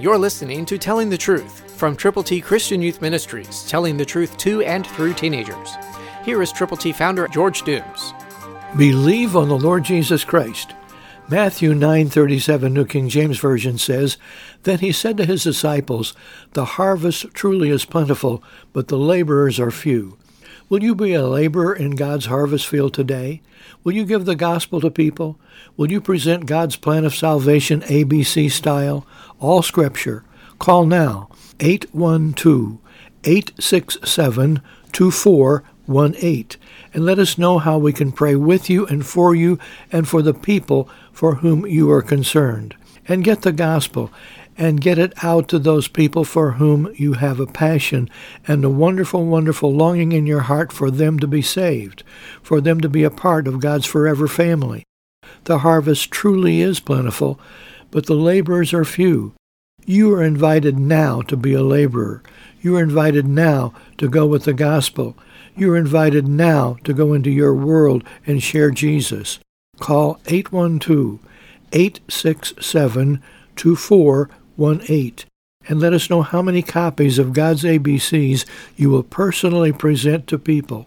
You're listening to Telling the Truth from Triple T Christian Youth Ministries, telling the truth to and through teenagers. Here is Triple T founder George Dooms. Believe on the Lord Jesus Christ. Matthew 9:37, New King James Version says, "Then he said to his disciples, 'The harvest truly is plentiful, but the laborers are few.'" Will you be a laborer in God's harvest field today? Will you give the gospel to people? Will you present God's plan of salvation ABC style? All Scripture. Call now, 812-867-2418, and let us know how we can pray with you and for the people for whom you are concerned. And get the gospel and get it out to those people for whom you have a passion and a wonderful, wonderful longing in your heart for them to be saved, for them to be a part of God's forever family. The harvest truly is plentiful, but the laborers are few. You are invited now to be a laborer. You are invited now to go with the gospel. You are invited now to go into your world and share Jesus. Call 812-867-2418 and let us know how many copies of God's ABCs you will personally present to people.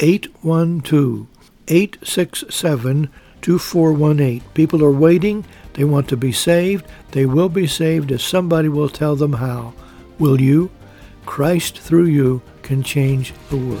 812-867-2418. People are waiting. They want to be saved. They will be saved if somebody will tell them how. Will you? Christ through you can change the world.